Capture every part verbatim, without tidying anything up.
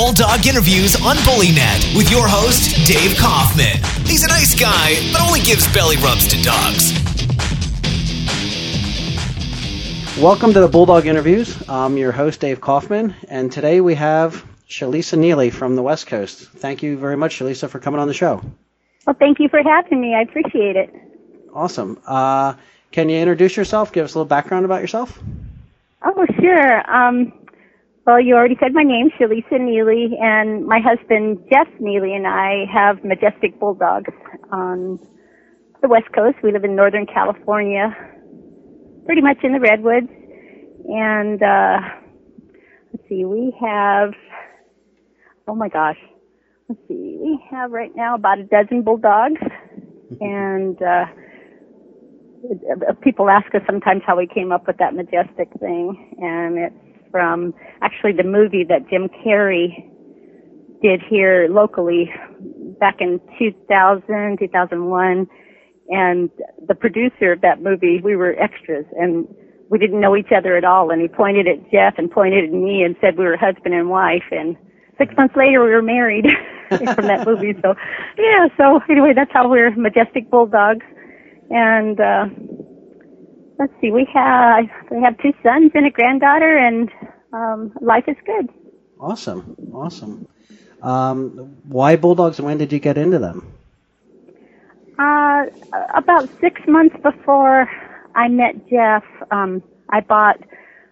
Bulldog interviews on BullyNet with your host, Dave Kaufman. He's a nice guy, but only gives belly rubs to dogs. Welcome to the Bulldog Interviews. I'm your host, Dave Kaufman, and today we have Shalisa Neely from the West Coast. Thank you very much, Shalisa, for coming on the show. Well, thank you for having me. I appreciate it. Awesome. Uh, can you introduce yourself? Give us a little background about yourself. Oh, sure. Um, well, you already said my name, Shalisa Neely, and my husband, Geoff Neely, and I have Majestic Bulldogs on the West Coast. We live in Northern California, pretty much in the redwoods. And uh, let's see, we have, oh my gosh, let's see, we have right now about a dozen Bulldogs, and uh people ask us sometimes how we came up with that Majestic thing, and it's from actually the movie that Jim Carrey did here locally back in two thousand, two thousand one, and the producer of that movie, we were extras, and we didn't know each other at all, and he pointed at Geoff and pointed at me and said we were husband and wife, and six months later we were married from that movie, so yeah, so anyway, that's how we're Majestic Bulldogs. And uh let's see, we have we have two sons and a granddaughter, and um life is good. Awesome, awesome. Um, why Bulldogs, and when did you get into them? Uh, about six months before I met Geoff, um, I bought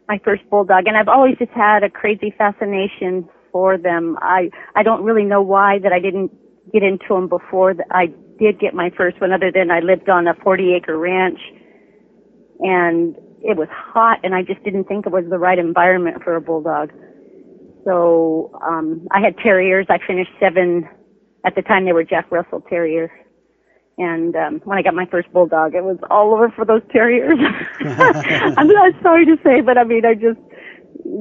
my first Bulldog, and I've always just had a crazy fascination for them. I I don't really know why that I didn't get into them before that I did get my first one, other than I lived on a forty acre ranch and it was hot and I just didn't think it was the right environment for a Bulldog. So um I had terriers. I finished seven. At the time they were Jack Russell terriers. And um when I got my first Bulldog, it was all over for those terriers. I'm not sorry to say, but I mean, I just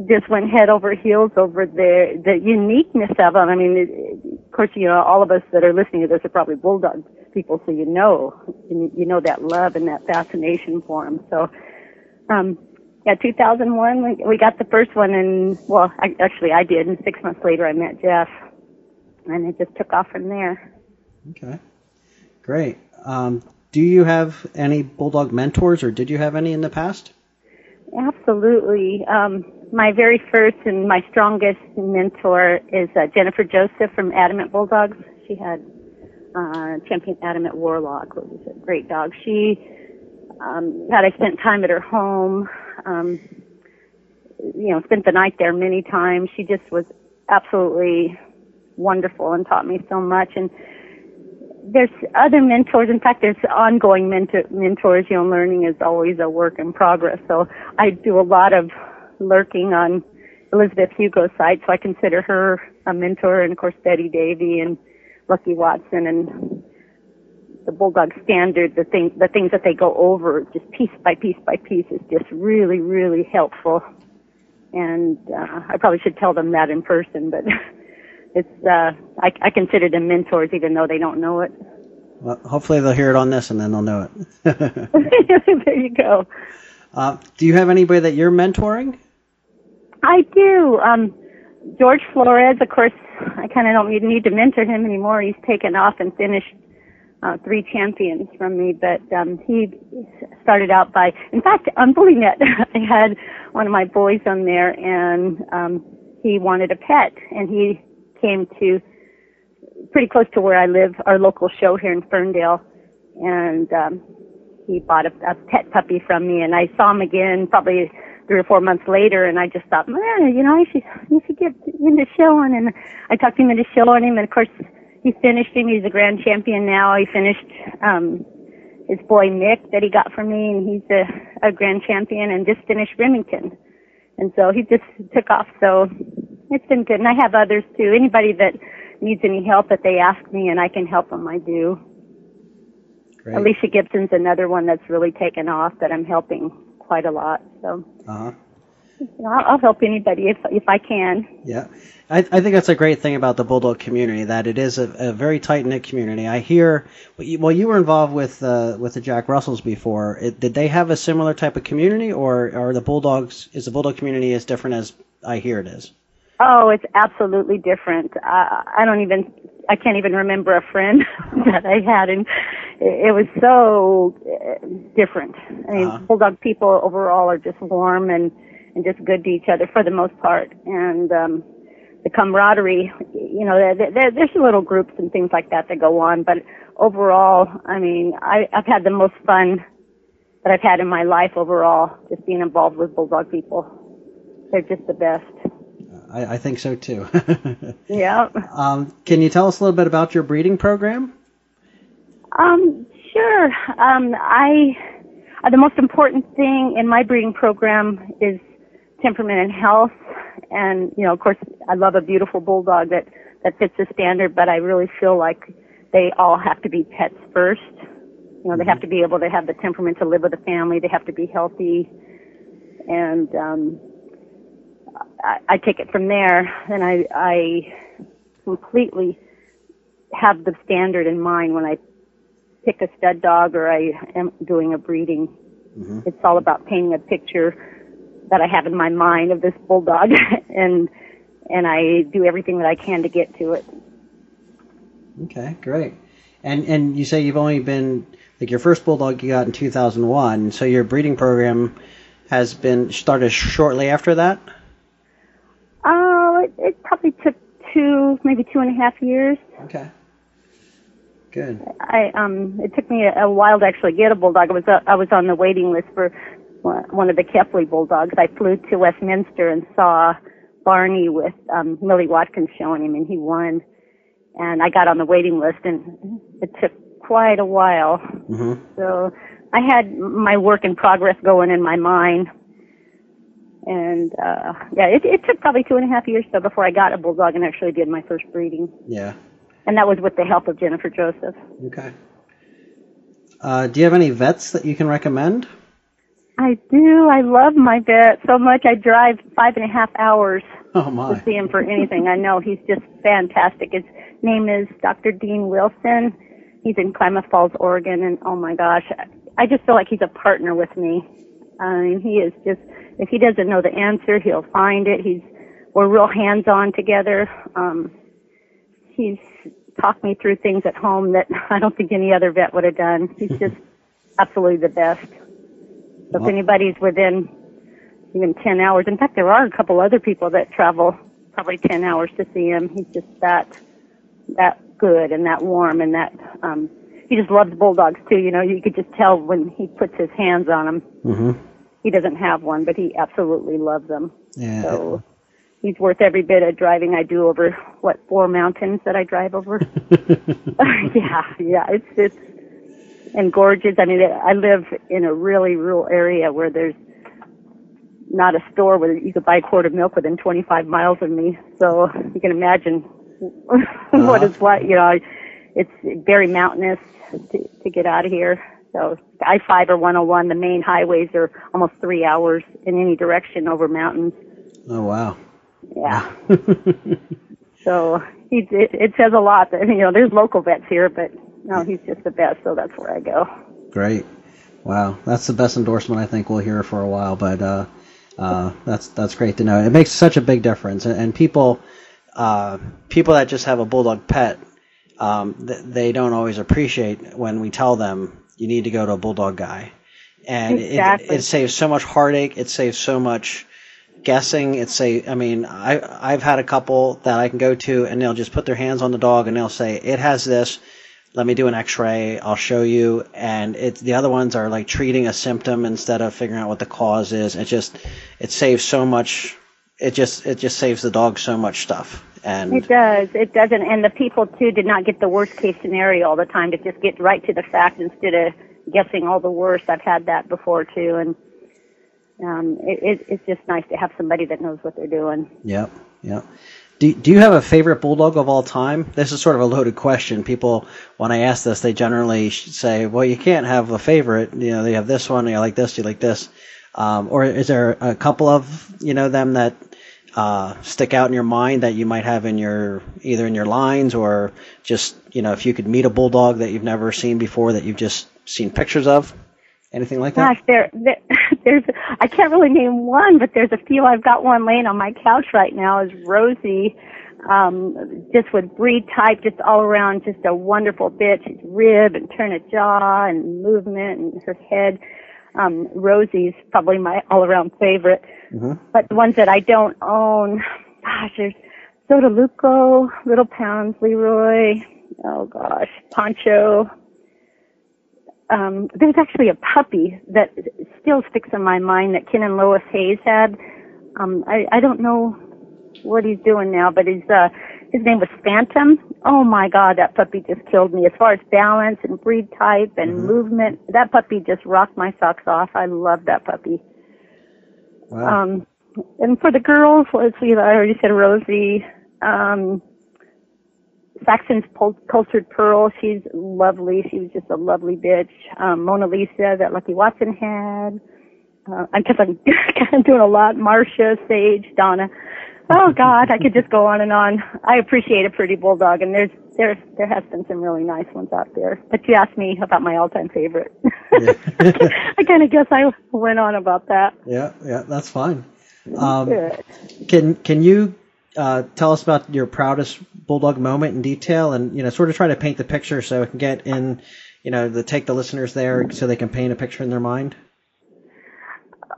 just went head over heels over the the uniqueness of them. I mean, it, of course, you know, all of us that are listening to this are probably Bulldog people, so you know, you know that love and that fascination for them. So, um, yeah, two thousand one, we, we got the first one, and, well, I, actually I did, and six months later I met Geoff, and it just took off from there. Okay, great. Um, do you have any Bulldog mentors, or did you have any in the past? Absolutely. Um, my very first and my strongest mentor is uh, Jennifer Joseph from Adamant Bulldogs. She had uh, Champion Adamant Warlock, which was a great dog. She, um, God, I spent time at her home, um, you know, spent the night there many times. She just was absolutely wonderful and taught me so much. And there's other mentors. In fact, there's ongoing mentor, mentors. You know, learning is always a work in progress. So I do a lot of lurking on Elizabeth Hugo's site, so I consider her a mentor. And, of course, Betty Davey and Lucky Watson and the Bulldog Standard, the, thing, the things that they go over just piece by piece by piece is just really, really helpful. And uh, I probably should tell them that in person, but... It's uh, I, I consider them mentors, even though they don't know it. Well, hopefully they'll hear it on this, and then they'll know it. There you go. Uh, do you have anybody that you're mentoring? I do. Um, George Flores, of course. I kind of don't need to mentor him anymore. He's taken off and finished uh, three champions from me. But um, he started out by, in fact, on BullyNet, I had one of my boys on there, and um, he wanted a pet, and he. Came to pretty close to where I live, our local show here in Ferndale, and um, he bought a, a pet puppy from me. And I saw him again probably three or four months later, and I just thought, man, you know, I should, you should get into showing. And I talked him into showing him, and of course he finished him. He's a grand champion now. He finished um, his boy Nick that he got from me, and he's a, a grand champion, and just finished Remington. And so he just took off. So. It's been good, and I have others, too. Anybody that needs any help that they ask me, and I can help them, I do. Great. Alicia Gibson's another one that's really taken off that I'm helping quite a lot. So uh-huh. you know, I'll, I'll help anybody if if I can. Yeah, I, I think that's a great thing about the Bulldog community, that it is a, a very tight-knit community. I hear, well, you were involved with uh, with the Jack Russells before. It, did they have a similar type of community, or are the Bulldogs, is the Bulldog community as different as I hear it is? Oh, it's absolutely different. Uh, I don't even, I can't even remember a friend that I had, and it was so different. I mean, uh-huh. Bulldog people overall are just warm and, and just good to each other for the most part. And um, the camaraderie, you know, there, there, there's little groups and things like that that go on. But overall, I mean, I, I've had the most fun that I've had in my life overall, just being involved with Bulldog people. They're just the best. I, I think so, too. Yeah. Um, can you tell us a little bit about your breeding program? Um, sure. Um, I uh, the most important thing in my breeding program is temperament and health. And, you know, of course, I love a beautiful bulldog that, that fits the standard, but I really feel like they all have to be pets first. You know, they mm-hmm. have to be able to have the temperament to live with a family. They have to be healthy. And um, I, I take it from there, and I, I completely have the standard in mind when I pick a stud dog or I am doing a breeding. Mm-hmm. It's all about painting a picture that I have in my mind of this bulldog, and and I do everything that I can to get to it. Okay, great. And and you say you've only been, like, your first bulldog you got in two thousand one, so your breeding program has been started shortly after that? Oh, uh, it, it probably took two, maybe two and a half years. Okay. Good. I um, it took me a, a while to actually get a bulldog. I was uh, I was on the waiting list for one of the Kefley bulldogs. I flew to Westminster and saw Barney with um, Millie Watkins showing him, and he won. And I got on the waiting list, and it took quite a while. Mm-hmm. So I had my work in progress going in my mind, and uh, yeah, it, it took probably two and a half years so before I got a bulldog and actually did my first breeding. Yeah. And that was with the help of Jennifer Joseph. Okay. Uh, do you have any vets that you can recommend? I do. I love my vet so much. I drive five and a half hours oh my. to see him for anything. I know. He's just fantastic. His name is Doctor Dean Wilson. He's in Klamath Falls, Oregon, and oh my gosh, I just feel like he's a partner with me. I mean, he is just, if he doesn't know the answer, he'll find it. He's, we're real hands-on together. Um, he's talked me through things at home that I don't think any other vet would have done. He's just absolutely the best. So if anybody's within even ten hours, in fact, there are a couple other people that travel probably ten hours to see him. He's just that that good and that warm and that, um, he just loves bulldogs too. You know, you could just tell when he puts his hands on them. Mm-hmm. He doesn't have one, but he absolutely loves them. Yeah. So he's worth every bit of driving I do over, what, four mountains that I drive over? yeah, yeah, it's it's. And gorges. I mean, I live in a really rural area where there's not a store where you could buy a quart of milk within twenty-five miles of me. So you can imagine uh-huh. what it's like. You know, it's very mountainous to, to get out of here. So I five or one oh one, the main highways are almost three hours in any direction over mountains. Oh, wow. Yeah. So it, it says a lot that, you know, there's local vets here, but no, he's just the best, so that's where I go. Great. Wow. That's the best endorsement I think we'll hear for a while, but uh, uh, that's that's great to know. It makes such a big difference. And, and people uh, people that just have a bulldog pet, um, th- they don't always appreciate when we tell them you need to go to a bulldog guy. And exactly. it, it saves so much heartache. It saves so much guessing. It's a, I mean, I, I've had a couple that I can go to, and they'll just put their hands on the dog, and they'll say, it has this. Let me do an x-ray, I'll show you. And it's, the other ones are like treating a symptom instead of figuring out what the cause is. It just, it saves so much, it just it just saves the dog so much stuff. And It does, it doesn't. And the people, too, did not get the worst case scenario all the time, to just get right to the fact instead of guessing all the worst. I've had that before, too. And um, it, it, it's just nice to have somebody that knows what they're doing. Yep, yep. Do, do you have a favorite bulldog of all time? This is sort of a loaded question. People, when I ask this, they generally say, well, you can't have a favorite. You know, they have this one, you like this, you like this. Um, or is there a couple of, you know, them that uh, stick out in your mind that you might have in your, either in your lines or just, you know, if you could meet a bulldog that you've never seen before that you've just seen pictures of? Anything like that? Gosh, there, there, there's, I can't really name one, but there's a few. I've got one laying on my couch right now is Rosie, um, just with breed type, just all around, just a wonderful bitch. She's rib and turn of jaw and movement and her head. Um, Rosie's probably my all-around favorite. Mm-hmm. But the ones that I don't own, gosh, there's Sotaluco, Little Pounds, Leroy, oh gosh, Poncho. Um, there's actually a puppy that still sticks in my mind that Ken and Lois Hayes had. Um, I, I don't know what he's doing now, but he's, uh, his name was Phantom. Oh my God, that puppy just killed me. As far as balance and breed type and mm-hmm. movement, that puppy just rocked my socks off. I love that puppy. Wow. Um, and for the girls, let's see, I already said Rosie. Um, Saxon's Cultured Pearl, she's lovely. She was just a lovely bitch. Um, Mona Lisa that Lucky Watson had. Uh, I guess I'm doing a lot. Marsha, Sage, Donna. Oh, God, I could just go on and on. I appreciate a pretty bulldog, and there's there there has been some really nice ones out there. But you asked me about my all-time favorite. Yeah. I kind of guess I went on about that. Yeah, yeah, that's fine. Um, Good. Can, can you uh, tell us about your proudest bulldog moment in detail and, you know, sort of try to paint the picture so it can get in, you know, the, take the listeners there so they can paint a picture in their mind?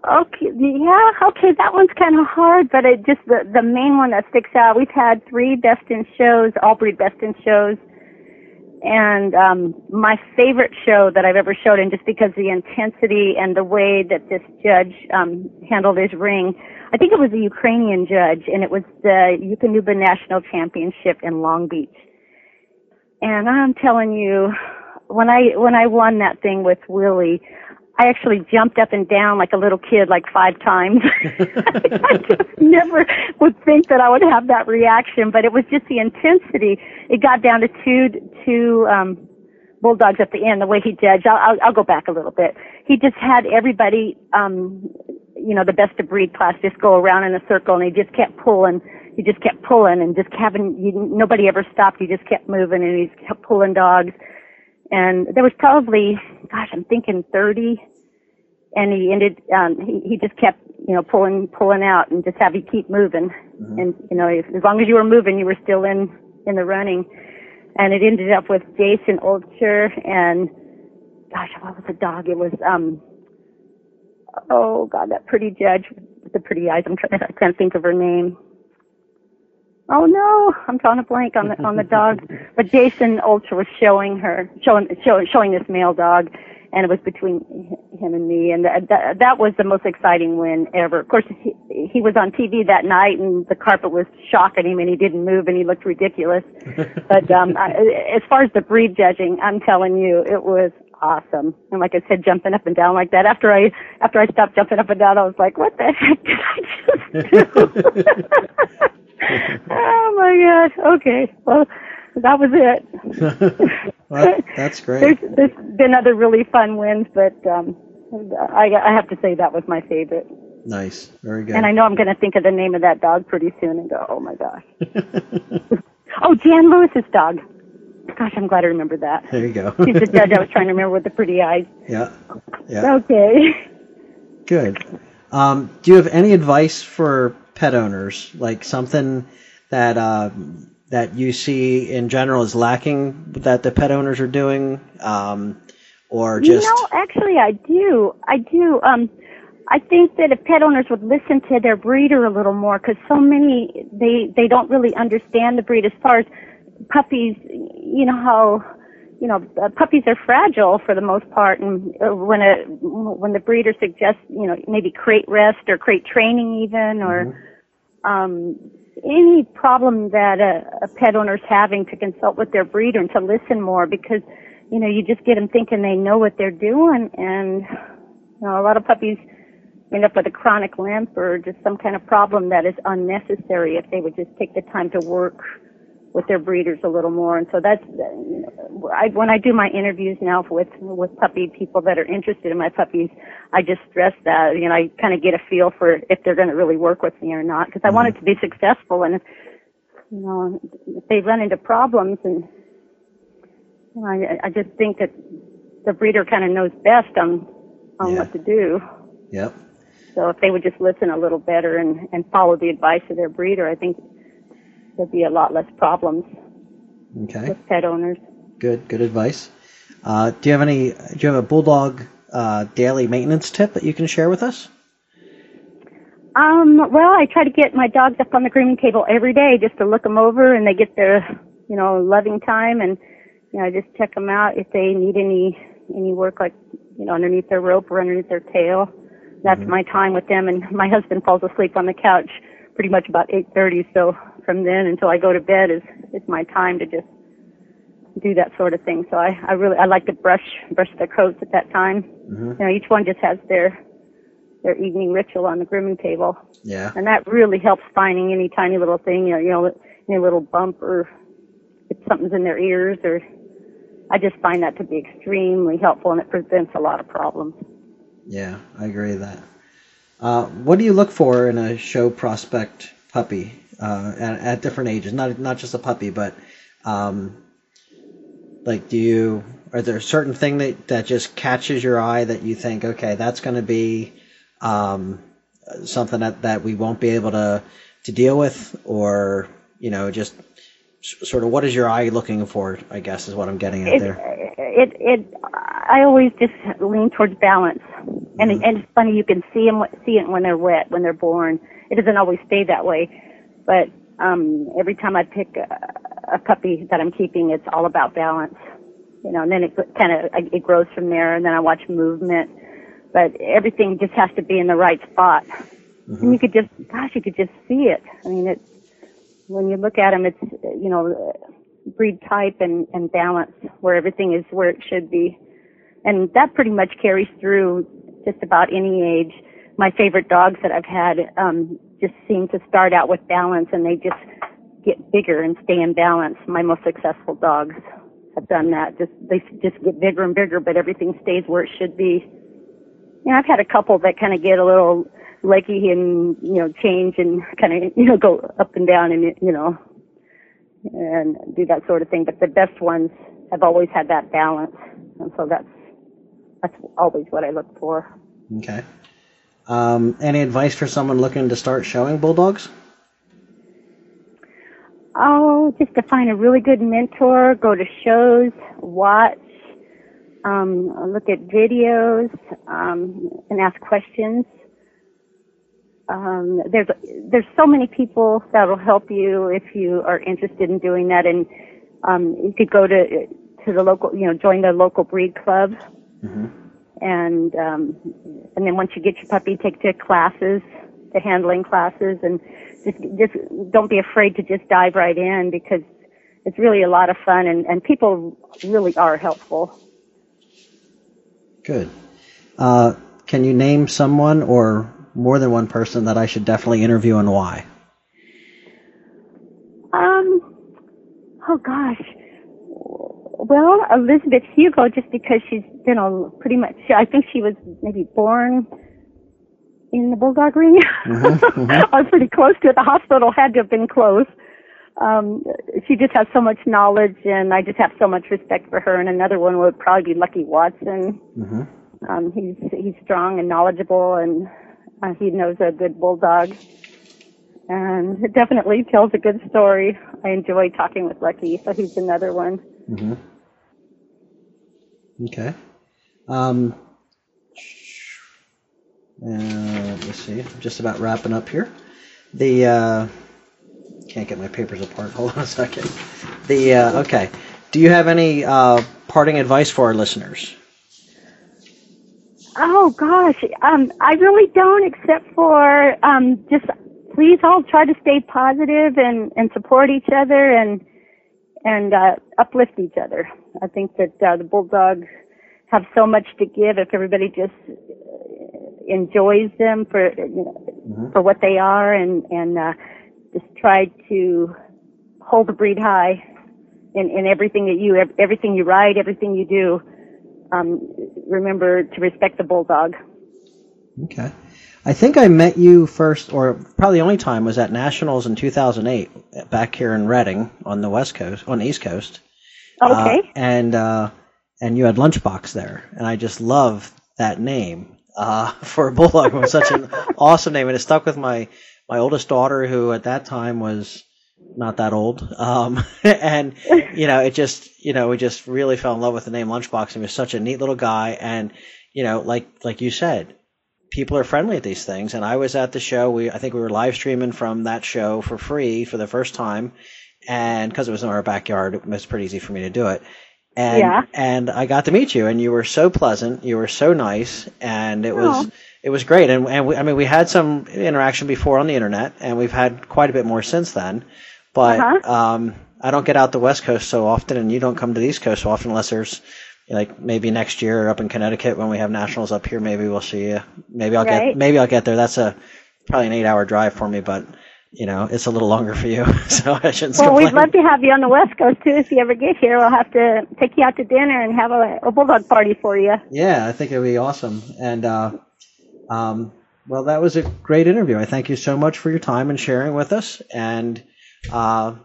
Okay, yeah, okay, that one's kind of hard, but it just, the, the main one that sticks out, we've had three best in shows, all breed best in shows, and um, my favorite show that I've ever showed, and just because the intensity and the way that this judge um, handled his ring, I think it was a Ukrainian judge, and it was the Eukanuba National Championship in Long Beach. And I'm telling you, when I when I won that thing with Willie, I actually jumped up and down like a little kid like five times. I just never would think that I would have that reaction, but it was just the intensity. It got down to two two um bulldogs at the end, the way he judged. I'll, I'll, I'll go back a little bit. He just had everybody, um, you know, the best of breed class just go around in a circle, and he just kept pulling. He just kept pulling and just having, you, nobody ever stopped. He just kept moving, and he just kept pulling dogs. And there was probably, gosh, I'm thinking thirty, and he ended, um, he, he just kept, you know, pulling, pulling out and just have you keep moving. Mm-hmm. And, you know, if, as long as you were moving, you were still in, in the running. And it ended up with Jason Ultra and, gosh, what was the dog? It was, um, oh, God, that pretty judge with the pretty eyes. I'm trying, I can't think of her name. Oh no, I'm drawing a blank on the, on the dog. But Jason Ultra was showing her, showing, show, showing this male dog, and it was between him and me, and th- th- that was the most exciting win ever. Of course, he, he was on T V that night, and the carpet was shocking him, and he didn't move, and he looked ridiculous. But, um, I, as far as the breed judging, I'm telling you, it was awesome. And like I said, jumping up and down like that. After I, after I stopped jumping up and down, I was like, what the heck did I just do? Oh my gosh! Okay, well, that was it. Well, that's great. There's, there's been other really fun wins, but um, I, I have to say that was my favorite. Nice, very good. And I know I'm going to think of the name of that dog pretty soon and go, oh my gosh. Oh, Jan Lewis's dog. Gosh, I'm glad I remembered that. There you go. She's the judge I was trying to remember with the pretty eyes. Yeah. Yeah. Okay. Good. Um, do you have any advice for pet owners, like something that uh, that you see in general is lacking that the pet owners are doing, um, or just? You know, actually, I do. I do. Um, I think that if pet owners would listen to their breeder a little more, because so many they they don't really understand the breed as far as puppies. You know how. You know, uh, puppies are fragile for the most part, and uh, when a when the breeder suggests, you know, maybe crate rest or crate training even, or mm-hmm. um, any problem that a, a pet owner's having, to consult with their breeder and to listen more, because, you know, you just get them thinking they know what they're doing, and, you know, a lot of puppies end up with a chronic limp or just some kind of problem that is unnecessary if they would just take the time to work with their breeders a little more. And so that's, you know, I, when I do my interviews now with with puppy people that are interested in my puppies, I just stress that, you know, I kind of get a feel for if they're going to really work with me or not, because I mm-hmm. want it to be successful, and if, you know, if they run into problems, and you know, I, I just think that the breeder kind of knows best on on yeah. what to do. Yep. So if they would just listen a little better and, and follow the advice of their breeder, I think there'd be a lot less problems okay. with pet owners. Good, good advice. Uh, do you have any? Do you have a bulldog uh, daily maintenance tip that you can share with us? Um, well, I try to get my dogs up on the grooming table every day just to look them over, and they get their, you know, loving time, and you know, I just check them out if they need any any work, like you know, underneath their rope or underneath their tail. That's mm-hmm. my time with them, and my husband falls asleep on the couch pretty much about eight thirty. So from then until I go to bed is is my time to just do that sort of thing. So I, I really I like to brush brush their coats at that time. Mm-hmm. You know, each one just has their their evening ritual on the grooming table. Yeah. And that really helps finding any tiny little thing, you know, you know, any little bump or if something's in their ears, or I just find that to be extremely helpful, and it prevents a lot of problems. Yeah, I agree with that. Uh, what do you look for in a show prospect puppy uh, at, at different ages? Not not just a puppy, but um, like, do you, are there a certain thing that, that just catches your eye that you think, okay, that's going to be um, something that, that we won't be able to, to deal with? Or, you know, just sort of what is your eye looking for, I guess, is what I'm getting at it, there. It, it, I always just lean towards balance. Mm-hmm. And, and it's funny, you can see them, see it when they're wet, when they're born. It doesn't always stay that way. But um, every time I pick a, a puppy that I'm keeping, it's all about balance, you know, and then it kind of, it grows from there, and then I watch movement, but everything just has to be in the right spot. Mm-hmm. And you could just, gosh, you could just see it. I mean, it's, when you look at them, it's, you know, breed type and, and balance, where everything is where it should be. And that pretty much carries through just about any age. My favorite dogs that I've had, um, just seem to start out with balance, and they just get bigger and stay in balance. My most successful dogs have done that. Just they just get bigger and bigger, but everything stays where it should be. You know, I've had a couple that kind of get a little leggy and, you know, change and kind of, you know, go up and down and, you know, and do that sort of thing. But the best ones have always had that balance, and so that's that's always what I look for. Okay. Um, any advice for someone looking to start showing bulldogs? Oh, just to find a really good mentor, go to shows, watch, um, look at videos, um, and ask questions. Um, there's there's so many people that will help you if you are interested in doing that, and um, you could go to to the local, you know, join the local breed club, mm-hmm. and um, and then once you get your puppy, take to classes, to handling classes, and Just, just don't be afraid to just dive right in, because it's really a lot of fun, and, and people really are helpful. Good. Uh, can you name someone or more than one person that I should definitely interview, and why? Um. Oh gosh. Well, Elizabeth Hugo, just because she's, you know, pretty much, I think she was maybe born in the bulldog ring. Mm-hmm, mm-hmm. I was pretty close to it. The hospital had to have been close. Um, she just has so much knowledge, and I just have so much respect for her. And another one would probably be Lucky Watson. Mm-hmm. Um, he's he's strong and knowledgeable, and uh, he knows a good bulldog, and it definitely tells a good story. I enjoy talking with Lucky, so he's another one. Mm-hmm. Okay. Um, Uh, let's see. I'm just about wrapping up here. The uh, can't get my papers apart. Hold on a second. The uh, okay. Do you have any uh, parting advice for our listeners? Oh gosh, um, I really don't. Except for um, just please all try to stay positive and, and support each other and and uh, uplift each other. I think that uh, the bulldogs have so much to give if everybody just enjoys them for you know, mm-hmm. for what they are, and and uh, just try to hold the breed high in, in everything that you everything you ride, everything you do. Um, remember to respect the bulldog. Okay, I think I met you first, or probably the only time, was at Nationals in two thousand eight back here in Reading on the West Coast, on the East Coast. Okay, uh, and uh, and you had Lunchbox there, and I just love that name uh, for a bulldog. It was such an awesome name, and it stuck with my, my oldest daughter, who at that time was not that old. Um, and, you know, it just, you know, we just really fell in love with the name Lunchbox. He was such a neat little guy. And, you know, like like you said, people are friendly at these things. And I was at the show. We I think we were live streaming from that show for free for the first time. And because it was in our backyard, it was pretty easy for me to do it. And, yeah. and I got to meet you, and you were so pleasant. You were so nice. And it Aww. was it was great. And, and we, I mean, we had some interaction before on the internet, and we've had quite a bit more since then. But uh-huh. um, I don't get out the West Coast so often, and you don't come to the East Coast so often, unless there's, like, maybe next year up in Connecticut when we have nationals up here, maybe we'll see you. Maybe I'll right. get maybe I'll get there. That's a probably an eight-hour drive for me, but, you know, it's a little longer for you, so I shouldn't Well, complain. We'd love to have you on the West Coast, too. If you ever get here, we'll have to take you out to dinner and have a, a bulldog party for you. Yeah, I think it would be awesome. And, uh, um, well, that was a great interview. I thank you so much for your time and sharing with us, and Uh,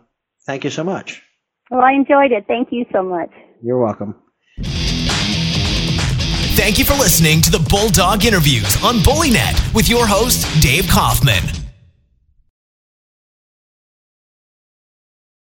thank you so much. Well, I enjoyed it. Thank you so much. You're welcome. Thank you for listening to the Bulldog Interviews on BullyNet with your host, Dave Kaufman.